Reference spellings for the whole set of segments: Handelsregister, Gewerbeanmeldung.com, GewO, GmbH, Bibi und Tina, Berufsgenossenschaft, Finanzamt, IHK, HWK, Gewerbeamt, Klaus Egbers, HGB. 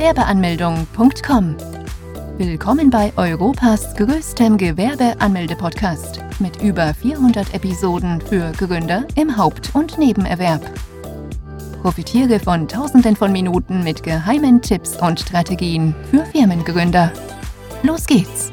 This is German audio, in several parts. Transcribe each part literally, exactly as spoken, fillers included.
Gewerbeanmeldung punkt com. Willkommen bei Europas größtem Gewerbeanmelde-Podcast mit über vierhundert Episoden für Gründer im Haupt- und Nebenerwerb. Profitiere von Tausenden von Minuten mit geheimen Tipps und Strategien für Firmengründer. Los geht's!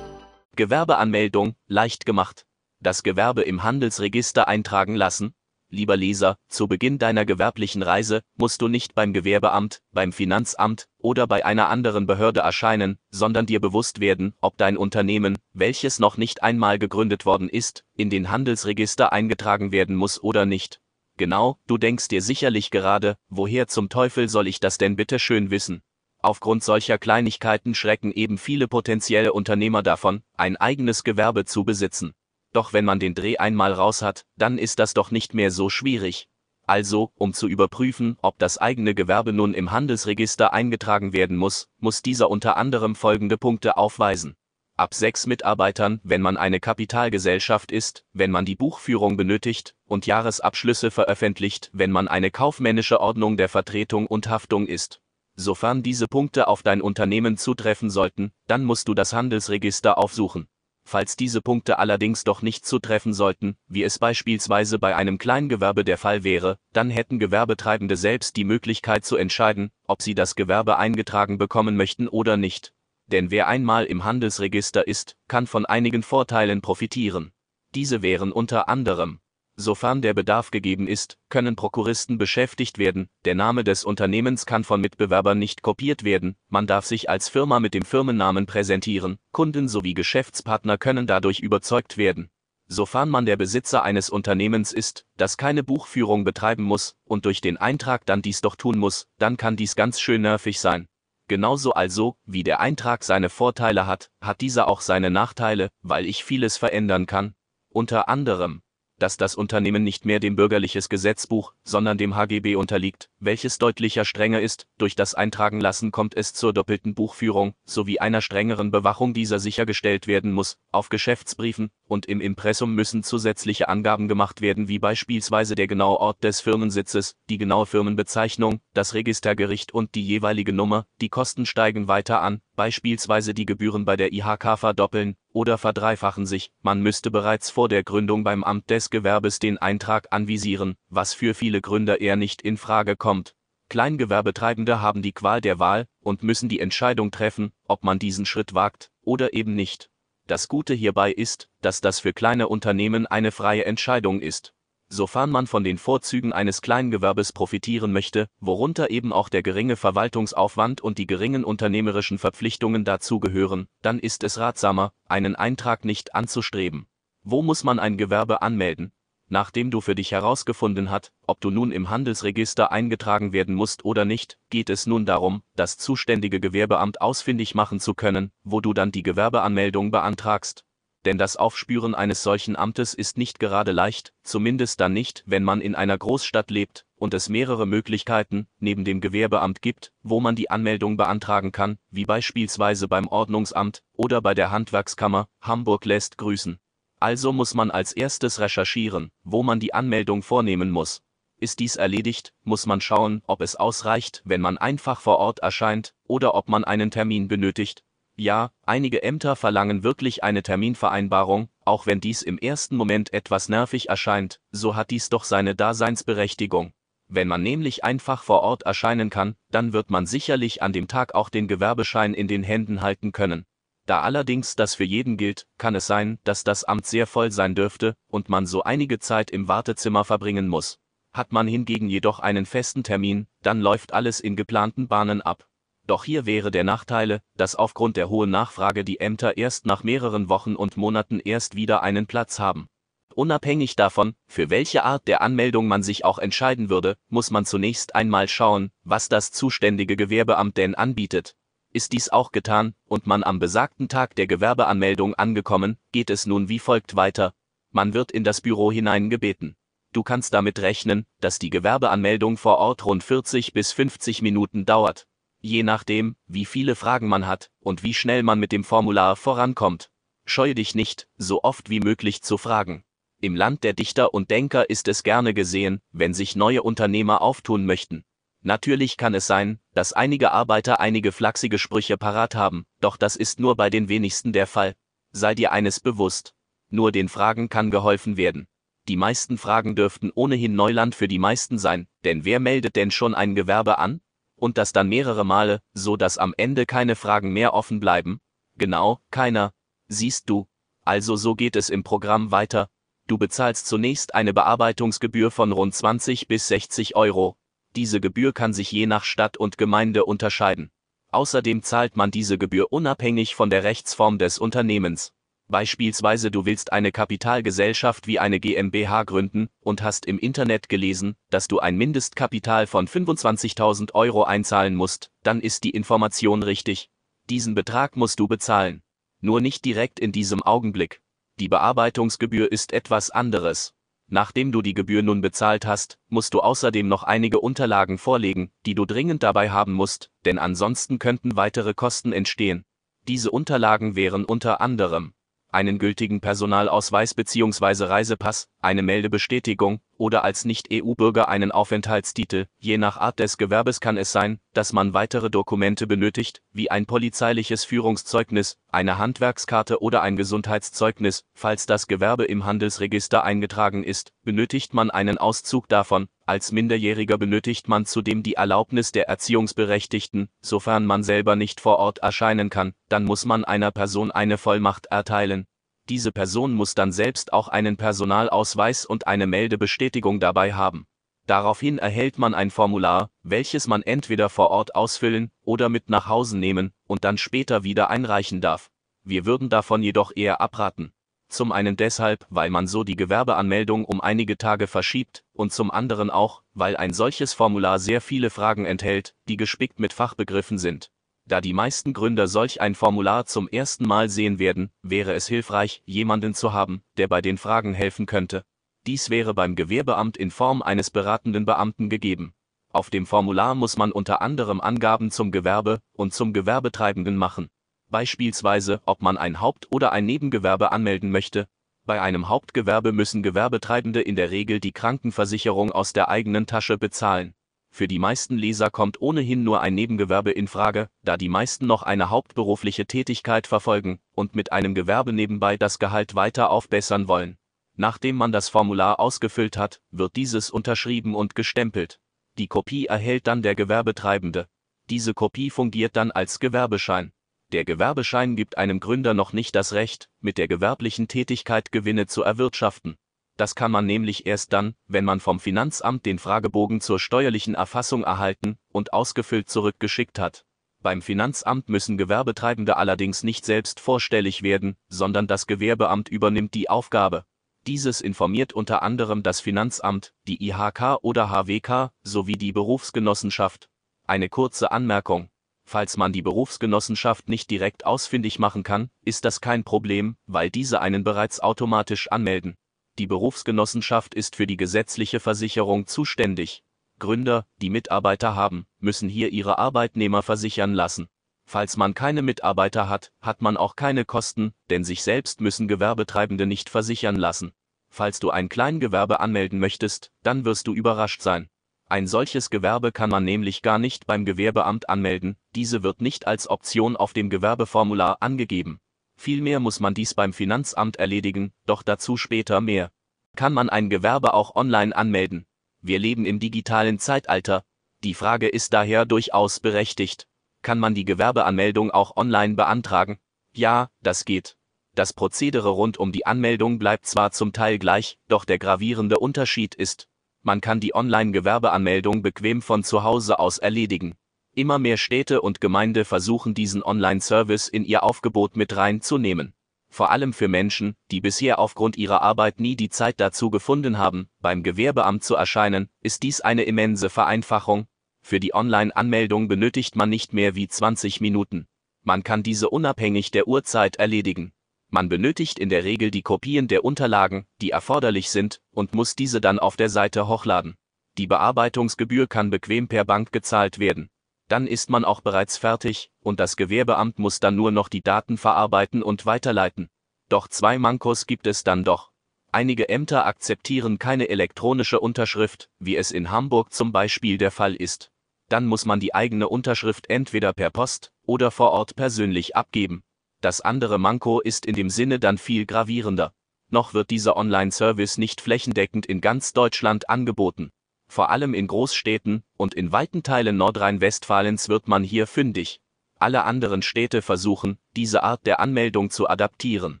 Gewerbeanmeldung, leicht gemacht. Das Gewerbe im Handelsregister eintragen lassen? Lieber Leser, zu Beginn deiner gewerblichen Reise musst du nicht beim Gewerbeamt, beim Finanzamt oder bei einer anderen Behörde erscheinen, sondern dir bewusst werden, ob dein Unternehmen, welches noch nicht einmal gegründet worden ist, in den Handelsregister eingetragen werden muss oder nicht. Genau, du denkst dir sicherlich gerade, woher zum Teufel soll ich das denn bitte schön wissen? Aufgrund solcher Kleinigkeiten schrecken eben viele potenzielle Unternehmer davon, ein eigenes Gewerbe zu besitzen. Doch wenn man den Dreh einmal raus hat, dann ist das doch nicht mehr so schwierig. Also, um zu überprüfen, ob das eigene Gewerbe nun im Handelsregister eingetragen werden muss, muss dieser unter anderem folgende Punkte aufweisen. Ab sechs Mitarbeitern, wenn man eine Kapitalgesellschaft ist, wenn man die Buchführung benötigt und Jahresabschlüsse veröffentlicht, wenn man eine kaufmännische Ordnung der Vertretung und Haftung ist. Sofern diese Punkte auf dein Unternehmen zutreffen sollten, dann musst du das Handelsregister aufsuchen. Falls diese Punkte allerdings doch nicht zutreffen sollten, wie es beispielsweise bei einem Kleingewerbe der Fall wäre, dann hätten Gewerbetreibende selbst die Möglichkeit zu entscheiden, ob sie das Gewerbe eingetragen bekommen möchten oder nicht. Denn wer einmal im Handelsregister ist, kann von einigen Vorteilen profitieren. Diese wären unter anderem: Sofern der Bedarf gegeben ist, können Prokuristen beschäftigt werden, der Name des Unternehmens kann von Mitbewerbern nicht kopiert werden, man darf sich als Firma mit dem Firmennamen präsentieren, Kunden sowie Geschäftspartner können dadurch überzeugt werden. Sofern man der Besitzer eines Unternehmens ist, das keine Buchführung betreiben muss und durch den Eintrag dann dies doch tun muss, dann kann dies ganz schön nervig sein. Genauso also, wie der Eintrag seine Vorteile hat, hat dieser auch seine Nachteile, weil ich vieles verändern kann. Unter anderem, dass das Unternehmen nicht mehr dem bürgerliches Gesetzbuch, sondern dem H G B unterliegt, welches deutlicher strenger ist, durch das Eintragen lassen kommt es zur doppelten Buchführung, sowie einer strengeren Bewachung dieser sichergestellt werden muss, auf Geschäftsbriefen und im Impressum müssen zusätzliche Angaben gemacht werden wie beispielsweise der genaue Ort des Firmensitzes, die genaue Firmenbezeichnung, das Registergericht und die jeweilige Nummer, die Kosten steigen weiter an, beispielsweise die Gebühren bei der I H K verdoppeln oder verdreifachen sich, man müsste bereits vor der Gründung beim Amt des Gewerbes den Eintrag anvisieren, was für viele Gründer eher nicht in Frage kommt. Kleingewerbetreibende haben die Qual der Wahl und müssen die Entscheidung treffen, ob man diesen Schritt wagt oder eben nicht. Das Gute hierbei ist, dass das für kleine Unternehmen eine freie Entscheidung ist. Sofern man von den Vorzügen eines Kleingewerbes profitieren möchte, worunter eben auch der geringe Verwaltungsaufwand und die geringen unternehmerischen Verpflichtungen dazugehören, dann ist es ratsamer, einen Eintrag nicht anzustreben. Wo muss man ein Gewerbe anmelden? Nachdem du für dich herausgefunden hast, ob du nun im Handelsregister eingetragen werden musst oder nicht, geht es nun darum, das zuständige Gewerbeamt ausfindig machen zu können, wo du dann die Gewerbeanmeldung beantragst. Denn das Aufspüren eines solchen Amtes ist nicht gerade leicht, zumindest dann nicht, wenn man in einer Großstadt lebt und es mehrere Möglichkeiten neben dem Gewerbeamt gibt, wo man die Anmeldung beantragen kann, wie beispielsweise beim Ordnungsamt oder bei der Handwerkskammer. Hamburg lässt grüßen. Also muss man als erstes recherchieren, wo man die Anmeldung vornehmen muss. Ist dies erledigt, muss man schauen, ob es ausreicht, wenn man einfach vor Ort erscheint, oder ob man einen Termin benötigt. Ja, einige Ämter verlangen wirklich eine Terminvereinbarung, auch wenn dies im ersten Moment etwas nervig erscheint, so hat dies doch seine Daseinsberechtigung. Wenn man nämlich einfach vor Ort erscheinen kann, dann wird man sicherlich an dem Tag auch den Gewerbeschein in den Händen halten können. Da allerdings das für jeden gilt, kann es sein, dass das Amt sehr voll sein dürfte und man so einige Zeit im Wartezimmer verbringen muss. Hat man hingegen jedoch einen festen Termin, dann läuft alles in geplanten Bahnen ab. Doch hier wäre der Nachteil, dass aufgrund der hohen Nachfrage die Ämter erst nach mehreren Wochen und Monaten erst wieder einen Platz haben. Unabhängig davon, für welche Art der Anmeldung man sich auch entscheiden würde, muss man zunächst einmal schauen, was das zuständige Gewerbeamt denn anbietet. Ist dies auch getan und man am besagten Tag der Gewerbeanmeldung angekommen, geht es nun wie folgt weiter. Man wird in das Büro hineingebeten. Du kannst damit rechnen, dass die Gewerbeanmeldung vor Ort rund vierzig bis fünfzig Minuten dauert. Je nachdem, wie viele Fragen man hat und wie schnell man mit dem Formular vorankommt. Scheue dich nicht, so oft wie möglich zu fragen. Im Land der Dichter und Denker ist es gerne gesehen, wenn sich neue Unternehmer auftun möchten. Natürlich kann es sein, dass einige Arbeiter einige flachsige Sprüche parat haben, doch das ist nur bei den wenigsten der Fall. Sei dir eines bewusst. Nur den Fragen kann geholfen werden. Die meisten Fragen dürften ohnehin Neuland für die meisten sein, denn wer meldet denn schon ein Gewerbe an? Und das dann mehrere Male, so dass am Ende keine Fragen mehr offen bleiben? Genau, keiner. Siehst du. Also so geht es im Programm weiter. Du bezahlst zunächst eine Bearbeitungsgebühr von rund zwanzig bis sechzig Euro. Diese Gebühr kann sich je nach Stadt und Gemeinde unterscheiden. Außerdem zahlt man diese Gebühr unabhängig von der Rechtsform des Unternehmens. Beispielsweise du willst eine Kapitalgesellschaft wie eine GmbH gründen und hast im Internet gelesen, dass du ein Mindestkapital von fünfundzwanzigtausend Euro einzahlen musst, dann ist die Information richtig. Diesen Betrag musst du bezahlen. Nur nicht direkt in diesem Augenblick. Die Bearbeitungsgebühr ist etwas anderes. Nachdem du die Gebühr nun bezahlt hast, musst du außerdem noch einige Unterlagen vorlegen, die du dringend dabei haben musst, denn ansonsten könnten weitere Kosten entstehen. Diese Unterlagen wären unter anderem einen gültigen Personalausweis bzw. Reisepass, eine Meldebestätigung oder als Nicht-E U-Bürger einen Aufenthaltstitel. Je nach Art des Gewerbes kann es sein, dass man weitere Dokumente benötigt, wie ein polizeiliches Führungszeugnis, eine Handwerkskarte oder ein Gesundheitszeugnis. Falls das Gewerbe im Handelsregister eingetragen ist, benötigt man einen Auszug davon. Als Minderjähriger benötigt man zudem die Erlaubnis der Erziehungsberechtigten. Sofern man selber nicht vor Ort erscheinen kann, dann muss man einer Person eine Vollmacht erteilen. Diese Person muss dann selbst auch einen Personalausweis und eine Meldebestätigung dabei haben. Daraufhin erhält man ein Formular, welches man entweder vor Ort ausfüllen oder mit nach Hause nehmen und dann später wieder einreichen darf. Wir würden davon jedoch eher abraten. Zum einen deshalb, weil man so die Gewerbeanmeldung um einige Tage verschiebt und zum anderen auch, weil ein solches Formular sehr viele Fragen enthält, die gespickt mit Fachbegriffen sind. Da die meisten Gründer solch ein Formular zum ersten Mal sehen werden, wäre es hilfreich, jemanden zu haben, der bei den Fragen helfen könnte. Dies wäre beim Gewerbeamt in Form eines beratenden Beamten gegeben. Auf dem Formular muss man unter anderem Angaben zum Gewerbe und zum Gewerbetreibenden machen. Beispielsweise, ob man ein Haupt- oder ein Nebengewerbe anmelden möchte. Bei einem Hauptgewerbe müssen Gewerbetreibende in der Regel die Krankenversicherung aus der eigenen Tasche bezahlen. Für die meisten Leser kommt ohnehin nur ein Nebengewerbe in Frage, da die meisten noch eine hauptberufliche Tätigkeit verfolgen und mit einem Gewerbe nebenbei das Gehalt weiter aufbessern wollen. Nachdem man das Formular ausgefüllt hat, wird dieses unterschrieben und gestempelt. Die Kopie erhält dann der Gewerbetreibende. Diese Kopie fungiert dann als Gewerbeschein. Der Gewerbeschein gibt einem Gründer noch nicht das Recht, mit der gewerblichen Tätigkeit Gewinne zu erwirtschaften. Das kann man nämlich erst dann, wenn man vom Finanzamt den Fragebogen zur steuerlichen Erfassung erhalten und ausgefüllt zurückgeschickt hat. Beim Finanzamt müssen Gewerbetreibende allerdings nicht selbst vorstellig werden, sondern das Gewerbeamt übernimmt die Aufgabe. Dieses informiert unter anderem das Finanzamt, die I H K oder H W K, sowie die Berufsgenossenschaft. Eine kurze Anmerkung. Falls man die Berufsgenossenschaft nicht direkt ausfindig machen kann, ist das kein Problem, weil diese einen bereits automatisch anmelden. Die Berufsgenossenschaft ist für die gesetzliche Versicherung zuständig. Gründer, die Mitarbeiter haben, müssen hier ihre Arbeitnehmer versichern lassen. Falls man keine Mitarbeiter hat, hat man auch keine Kosten, denn sich selbst müssen Gewerbetreibende nicht versichern lassen. Falls du ein Kleingewerbe anmelden möchtest, dann wirst du überrascht sein. Ein solches Gewerbe kann man nämlich gar nicht beim Gewerbeamt anmelden, diese wird nicht als Option auf dem Gewerbeformular angegeben. Vielmehr muss man dies beim Finanzamt erledigen, doch dazu später mehr. Kann man ein Gewerbe auch online anmelden? Wir leben im digitalen Zeitalter. Die Frage ist daher durchaus berechtigt. Kann man die Gewerbeanmeldung auch online beantragen? Ja, das geht. Das Prozedere rund um die Anmeldung bleibt zwar zum Teil gleich, doch der gravierende Unterschied ist, man kann die Online-Gewerbeanmeldung bequem von zu Hause aus erledigen. Immer mehr Städte und Gemeinden versuchen diesen Online-Service in ihr Aufgebot mit reinzunehmen. Vor allem für Menschen, die bisher aufgrund ihrer Arbeit nie die Zeit dazu gefunden haben, beim Gewerbeamt zu erscheinen, ist dies eine immense Vereinfachung. Für die Online-Anmeldung benötigt man nicht mehr wie zwanzig Minuten. Man kann diese unabhängig der Uhrzeit erledigen. Man benötigt in der Regel die Kopien der Unterlagen, die erforderlich sind, und muss diese dann auf der Seite hochladen. Die Bearbeitungsgebühr kann bequem per Bank gezahlt werden. Dann ist man auch bereits fertig, und das Gewerbeamt muss dann nur noch die Daten verarbeiten und weiterleiten. Doch zwei Mankos gibt es dann doch. Einige Ämter akzeptieren keine elektronische Unterschrift, wie es in Hamburg zum Beispiel der Fall ist. Dann muss man die eigene Unterschrift entweder per Post oder vor Ort persönlich abgeben. Das andere Manko ist in dem Sinne dann viel gravierender. Noch wird dieser Online-Service nicht flächendeckend in ganz Deutschland angeboten. Vor allem in Großstädten und in weiten Teilen Nordrhein-Westfalens wird man hier fündig. Alle anderen Städte versuchen, diese Art der Anmeldung zu adaptieren.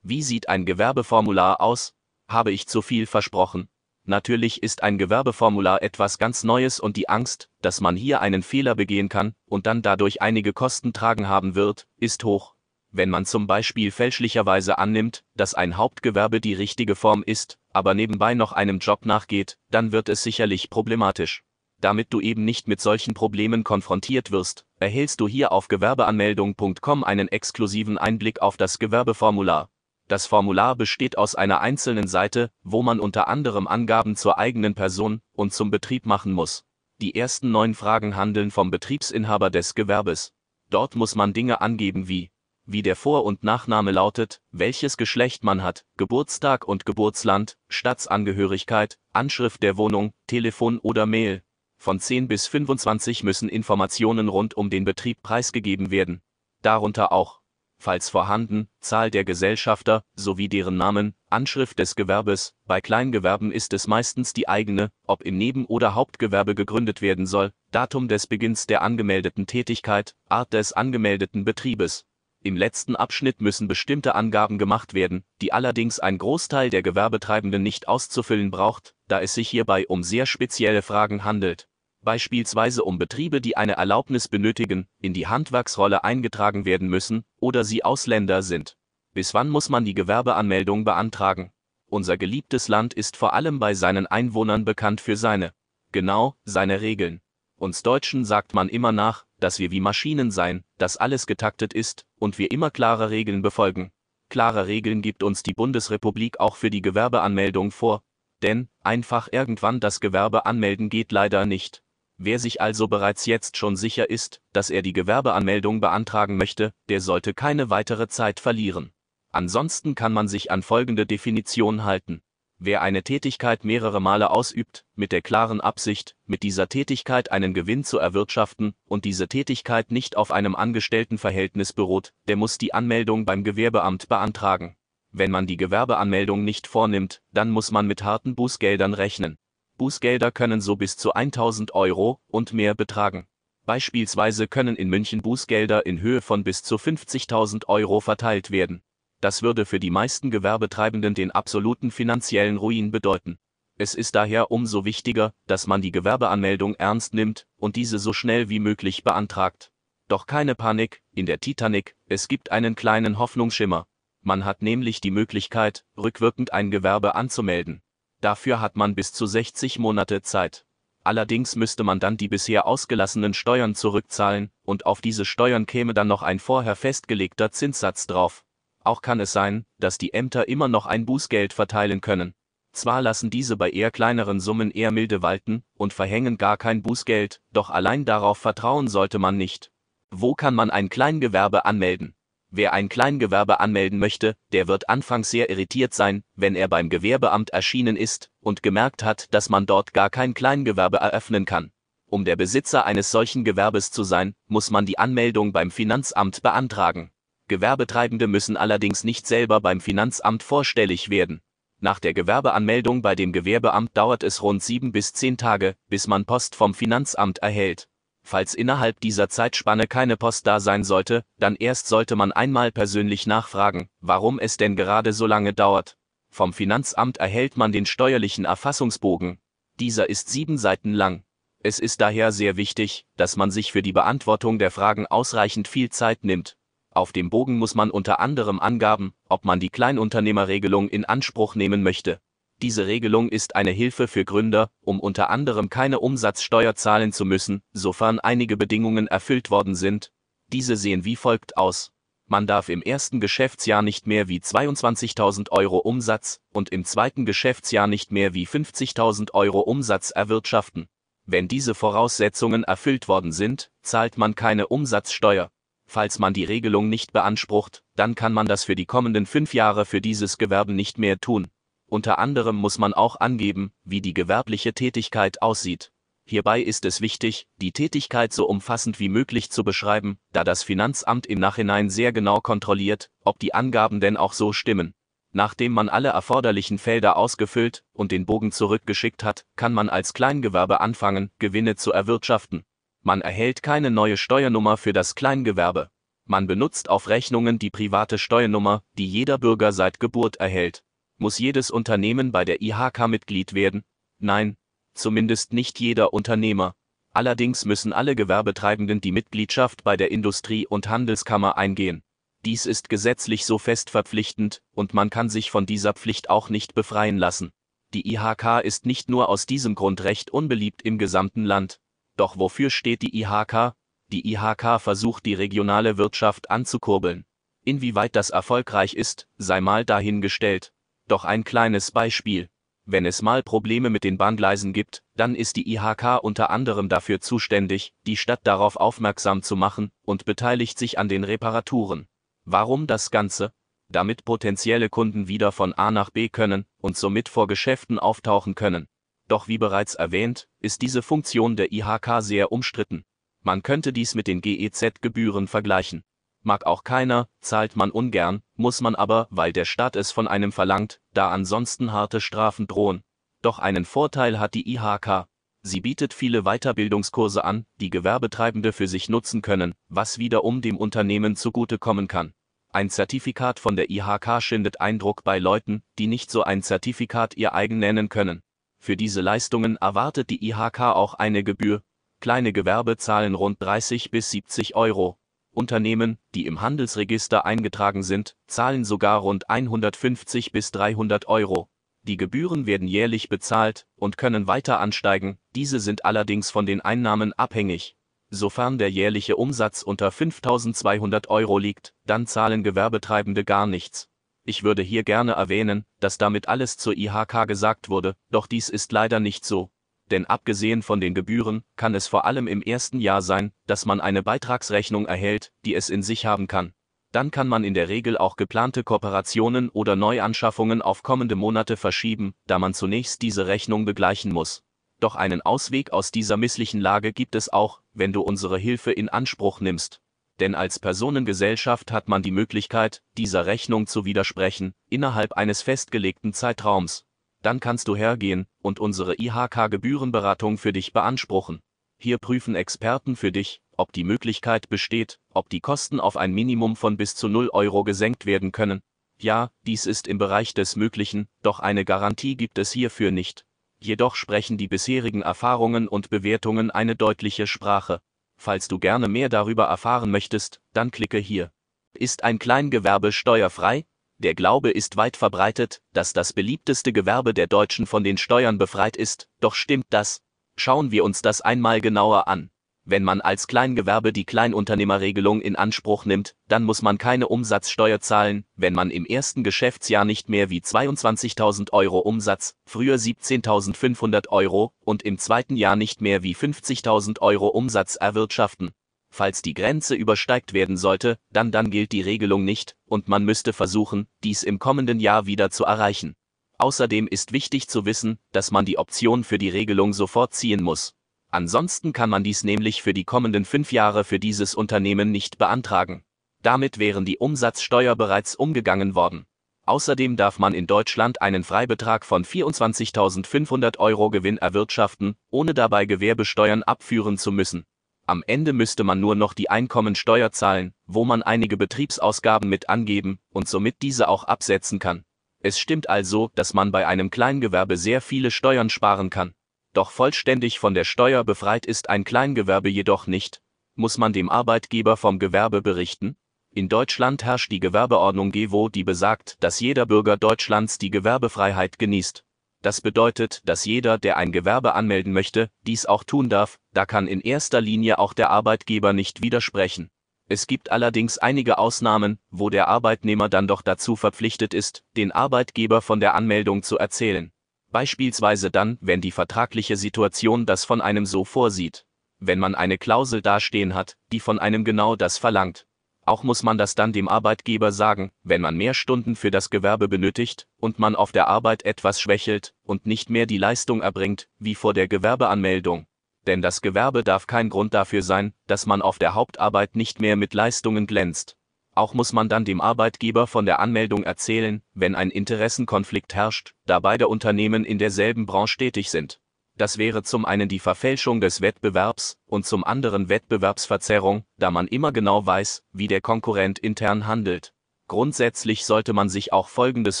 Wie sieht ein Gewerbeformular aus? Habe ich zu viel versprochen? Natürlich ist ein Gewerbeformular etwas ganz Neues und die Angst, dass man hier einen Fehler begehen kann und dann dadurch einige Kosten tragen haben wird, ist hoch. Wenn man zum Beispiel fälschlicherweise annimmt, dass ein Hauptgewerbe die richtige Form ist, aber nebenbei noch einem Job nachgeht, dann wird es sicherlich problematisch. Damit du eben nicht mit solchen Problemen konfrontiert wirst, erhältst du hier auf Gewerbeanmeldung punkt com einen exklusiven Einblick auf das Gewerbeformular. Das Formular besteht aus einer einzelnen Seite, wo man unter anderem Angaben zur eigenen Person und zum Betrieb machen muss. Die ersten neun Fragen handeln vom Betriebsinhaber des Gewerbes. Dort muss man Dinge angeben wie wie der Vor- und Nachname lautet, welches Geschlecht man hat, Geburtstag und Geburtsland, Staatsangehörigkeit, Anschrift der Wohnung, Telefon oder Mail. Von zehn bis fünfundzwanzig müssen Informationen rund um den Betrieb preisgegeben werden. Darunter auch, falls vorhanden, Zahl der Gesellschafter, sowie deren Namen, Anschrift des Gewerbes. Bei Kleingewerben ist es meistens die eigene, ob im Neben- oder Hauptgewerbe gegründet werden soll, Datum des Beginns der angemeldeten Tätigkeit, Art des angemeldeten Betriebes. Im letzten Abschnitt müssen bestimmte Angaben gemacht werden, die allerdings ein Großteil der Gewerbetreibenden nicht auszufüllen braucht, da es sich hierbei um sehr spezielle Fragen handelt. Beispielsweise um Betriebe, die eine Erlaubnis benötigen, in die Handwerksrolle eingetragen werden müssen oder sie Ausländer sind. Bis wann muss man die Gewerbeanmeldung beantragen? Unser geliebtes Land ist vor allem bei seinen Einwohnern bekannt für seine, genau, seine Regeln. Uns Deutschen sagt man immer nach, dass wir wie Maschinen seien, dass alles getaktet ist und wir immer klare Regeln befolgen. Klare Regeln gibt uns die Bundesrepublik auch für die Gewerbeanmeldung vor. Denn einfach irgendwann das Gewerbe anmelden geht leider nicht. Wer sich also bereits jetzt schon sicher ist, dass er die Gewerbeanmeldung beantragen möchte, der sollte keine weitere Zeit verlieren. Ansonsten kann man sich an folgende Definition halten. Wer eine Tätigkeit mehrere Male ausübt, mit der klaren Absicht, mit dieser Tätigkeit einen Gewinn zu erwirtschaften und diese Tätigkeit nicht auf einem Angestelltenverhältnis beruht, der muss die Anmeldung beim Gewerbeamt beantragen. Wenn man die Gewerbeanmeldung nicht vornimmt, dann muss man mit harten Bußgeldern rechnen. Bußgelder können so bis zu tausend Euro und mehr betragen. Beispielsweise können in München Bußgelder in Höhe von bis zu fünfzigtausend Euro verteilt werden. Das würde für die meisten Gewerbetreibenden den absoluten finanziellen Ruin bedeuten. Es ist daher umso wichtiger, dass man die Gewerbeanmeldung ernst nimmt und diese so schnell wie möglich beantragt. Doch keine Panik, in der Titanic, es gibt einen kleinen Hoffnungsschimmer. Man hat nämlich die Möglichkeit, rückwirkend ein Gewerbe anzumelden. Dafür hat man bis zu sechzig Monate Zeit. Allerdings müsste man dann die bisher ausgelassenen Steuern zurückzahlen und auf diese Steuern käme dann noch ein vorher festgelegter Zinssatz drauf. Auch kann es sein, dass die Ämter immer noch ein Bußgeld verteilen können. Zwar lassen diese bei eher kleineren Summen eher milde walten und verhängen gar kein Bußgeld, doch allein darauf vertrauen sollte man nicht. Wo kann man ein Kleingewerbe anmelden? Wer ein Kleingewerbe anmelden möchte, der wird anfangs sehr irritiert sein, wenn er beim Gewerbeamt erschienen ist und gemerkt hat, dass man dort gar kein Kleingewerbe eröffnen kann. Um der Besitzer eines solchen Gewerbes zu sein, muss man die Anmeldung beim Finanzamt beantragen. Gewerbetreibende müssen allerdings nicht selber beim Finanzamt vorstellig werden. Nach der Gewerbeanmeldung bei dem Gewerbeamt dauert es rund sieben bis zehn Tage, bis man Post vom Finanzamt erhält. Falls innerhalb dieser Zeitspanne keine Post da sein sollte, dann erst sollte man einmal persönlich nachfragen, warum es denn gerade so lange dauert. Vom Finanzamt erhält man den steuerlichen Erfassungsbogen. Dieser ist sieben Seiten lang. Es ist daher sehr wichtig, dass man sich für die Beantwortung der Fragen ausreichend viel Zeit nimmt. Auf dem Bogen muss man unter anderem angaben, ob man die Kleinunternehmerregelung in Anspruch nehmen möchte. Diese Regelung ist eine Hilfe für Gründer, um unter anderem keine Umsatzsteuer zahlen zu müssen, sofern einige Bedingungen erfüllt worden sind. Diese sehen wie folgt aus. Man darf im ersten Geschäftsjahr nicht mehr wie zweiundzwanzigtausend Euro Umsatz und im zweiten Geschäftsjahr nicht mehr wie fünfzigtausend Euro Umsatz erwirtschaften. Wenn diese Voraussetzungen erfüllt worden sind, zahlt man keine Umsatzsteuer. Falls man die Regelung nicht beansprucht, dann kann man das für die kommenden fünf Jahre für dieses Gewerbe nicht mehr tun. Unter anderem muss man auch angeben, wie die gewerbliche Tätigkeit aussieht. Hierbei ist es wichtig, die Tätigkeit so umfassend wie möglich zu beschreiben, da das Finanzamt im Nachhinein sehr genau kontrolliert, ob die Angaben denn auch so stimmen. Nachdem man alle erforderlichen Felder ausgefüllt und den Bogen zurückgeschickt hat, kann man als Kleingewerbe anfangen, Gewinne zu erwirtschaften. Man erhält keine neue Steuernummer für das Kleingewerbe. Man benutzt auf Rechnungen die private Steuernummer, die jeder Bürger seit Geburt erhält. Muss jedes Unternehmen bei der I H K Mitglied werden? Nein, zumindest nicht jeder Unternehmer. Allerdings müssen alle Gewerbetreibenden die Mitgliedschaft bei der Industrie- und Handelskammer eingehen. Dies ist gesetzlich so fest verpflichtend, und man kann sich von dieser Pflicht auch nicht befreien lassen. Die I H K ist nicht nur aus diesem Grund recht unbeliebt im gesamten Land. Doch wofür steht die I H K? Die I H K versucht, die regionale Wirtschaft anzukurbeln. Inwieweit das erfolgreich ist, sei mal dahingestellt. Doch ein kleines Beispiel. Wenn es mal Probleme mit den Bahngleisen gibt, dann ist die I H K unter anderem dafür zuständig, die Stadt darauf aufmerksam zu machen, und beteiligt sich an den Reparaturen. Warum das Ganze? Damit potenzielle Kunden wieder von A nach B können und somit vor Geschäften auftauchen können. Doch wie bereits erwähnt, ist diese Funktion der I H K sehr umstritten. Man könnte dies mit den G E Z-Gebühren vergleichen. Mag auch keiner, zahlt man ungern, muss man aber, weil der Staat es von einem verlangt, da ansonsten harte Strafen drohen. Doch einen Vorteil hat die I H K. Sie bietet viele Weiterbildungskurse an, die Gewerbetreibende für sich nutzen können, was wiederum dem Unternehmen zugutekommen kann. Ein Zertifikat von der I H K schindet Eindruck bei Leuten, die nicht so ein Zertifikat ihr eigen nennen können. Für diese Leistungen erwartet die I H K auch eine Gebühr. Kleine Gewerbe zahlen rund dreißig bis siebzig Euro. Unternehmen, die im Handelsregister eingetragen sind, zahlen sogar rund hundertfünfzig bis dreihundert Euro. Die Gebühren werden jährlich bezahlt und können weiter ansteigen, diese sind allerdings von den Einnahmen abhängig. Sofern der jährliche Umsatz unter fünftausendzweihundert Euro liegt, dann zahlen Gewerbetreibende gar nichts. Ich würde hier gerne erwähnen, dass damit alles zur I H K gesagt wurde, doch dies ist leider nicht so. Denn abgesehen von den Gebühren, kann es vor allem im ersten Jahr sein, dass man eine Beitragsrechnung erhält, die es in sich haben kann. Dann kann man in der Regel auch geplante Kooperationen oder Neuanschaffungen auf kommende Monate verschieben, da man zunächst diese Rechnung begleichen muss. Doch einen Ausweg aus dieser misslichen Lage gibt es auch, wenn du unsere Hilfe in Anspruch nimmst. Denn als Personengesellschaft hat man die Möglichkeit, dieser Rechnung zu widersprechen, innerhalb eines festgelegten Zeitraums. Dann kannst du hergehen und unsere I H K-Gebührenberatung für dich beanspruchen. Hier prüfen Experten für dich, ob die Möglichkeit besteht, ob die Kosten auf ein Minimum von bis zu null Euro gesenkt werden können. Ja, dies ist im Bereich des Möglichen, doch eine Garantie gibt es hierfür nicht. Jedoch sprechen die bisherigen Erfahrungen und Bewertungen eine deutliche Sprache. Falls du gerne mehr darüber erfahren möchtest, dann klicke hier. Ist ein Kleingewerbe steuerfrei? Der Glaube ist weit verbreitet, dass das beliebteste Gewerbe der Deutschen von den Steuern befreit ist, doch stimmt das? Schauen wir uns das einmal genauer an. Wenn man als Kleingewerbe die Kleinunternehmerregelung in Anspruch nimmt, dann muss man keine Umsatzsteuer zahlen, wenn man im ersten Geschäftsjahr nicht mehr wie zweiundzwanzigtausend Euro Umsatz, früher siebzehntausendfünfhundert Euro, und im zweiten Jahr nicht mehr wie fünfzigtausend Euro Umsatz erwirtschaften. Falls die Grenze übersteigt werden sollte, dann dann gilt die Regelung nicht, und man müsste versuchen, dies im kommenden Jahr wieder zu erreichen. Außerdem ist wichtig zu wissen, dass man die Option für die Regelung sofort ziehen muss. Ansonsten kann man dies nämlich für die kommenden fünf Jahre für dieses Unternehmen nicht beantragen. Damit wären die Umsatzsteuer bereits umgegangen worden. Außerdem darf man in Deutschland einen Freibetrag von vierundzwanzigtausendfünfhundert Euro Gewinn erwirtschaften, ohne dabei Gewerbesteuern abführen zu müssen. Am Ende müsste man nur noch die Einkommensteuer zahlen, wo man einige Betriebsausgaben mit angeben und somit diese auch absetzen kann. Es stimmt also, dass man bei einem Kleingewerbe sehr viele Steuern sparen kann. Doch vollständig von der Steuer befreit ist ein Kleingewerbe jedoch nicht. Muss man dem Arbeitgeber vom Gewerbe berichten? In Deutschland herrscht die Gewerbeordnung GewO, die besagt, dass jeder Bürger Deutschlands die Gewerbefreiheit genießt. Das bedeutet, dass jeder, der ein Gewerbe anmelden möchte, dies auch tun darf, da kann in erster Linie auch der Arbeitgeber nicht widersprechen. Es gibt allerdings einige Ausnahmen, wo der Arbeitnehmer dann doch dazu verpflichtet ist, den Arbeitgeber von der Anmeldung zu erzählen. Beispielsweise dann, wenn die vertragliche Situation das von einem so vorsieht. Wenn man eine Klausel dastehen hat, die von einem genau das verlangt. Auch muss man das dann dem Arbeitgeber sagen, wenn man mehr Stunden für das Gewerbe benötigt und man auf der Arbeit etwas schwächelt und nicht mehr die Leistung erbringt, wie vor der Gewerbeanmeldung. denn das Gewerbe darf kein Grund dafür sein, dass man auf der Hauptarbeit nicht mehr mit Leistungen glänzt. Auch muss man dann dem Arbeitgeber von der Anmeldung erzählen, wenn ein Interessenkonflikt herrscht, da beide Unternehmen in derselben Branche tätig sind. Das wäre zum einen die Verfälschung des Wettbewerbs und zum anderen Wettbewerbsverzerrung, da man immer genau weiß, wie der Konkurrent intern handelt. Grundsätzlich sollte man sich auch Folgendes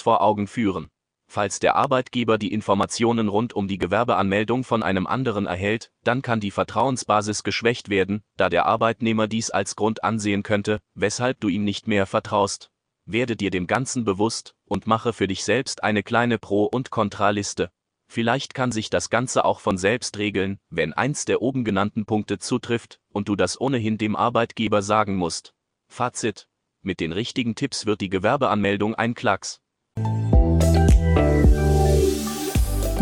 vor Augen führen. Falls der Arbeitgeber die Informationen rund um die Gewerbeanmeldung von einem anderen erhält, dann kann die Vertrauensbasis geschwächt werden, da der Arbeitnehmer dies als Grund ansehen könnte, weshalb du ihm nicht mehr vertraust. Werde dir dem Ganzen bewusst und mache für dich selbst eine kleine Pro- und Kontraliste. Vielleicht kann sich das Ganze auch von selbst regeln, wenn eins der oben genannten Punkte zutrifft und du das ohnehin dem Arbeitgeber sagen musst. Fazit: Mit den richtigen Tipps wird die Gewerbeanmeldung ein Klacks.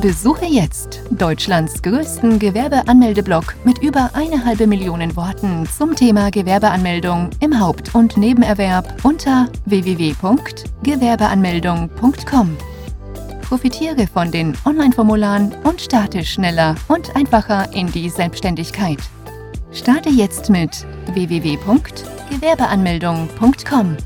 Besuche jetzt Deutschlands größten Gewerbeanmeldeblog mit über eine halbe Million Worten zum Thema Gewerbeanmeldung im Haupt- und Nebenerwerb unter w w w punkt gewerbeanmeldung punkt com. Profitiere von den Online-Formularen und starte schneller und einfacher in die Selbstständigkeit. Starte jetzt mit w w w punkt gewerbeanmeldung punkt com.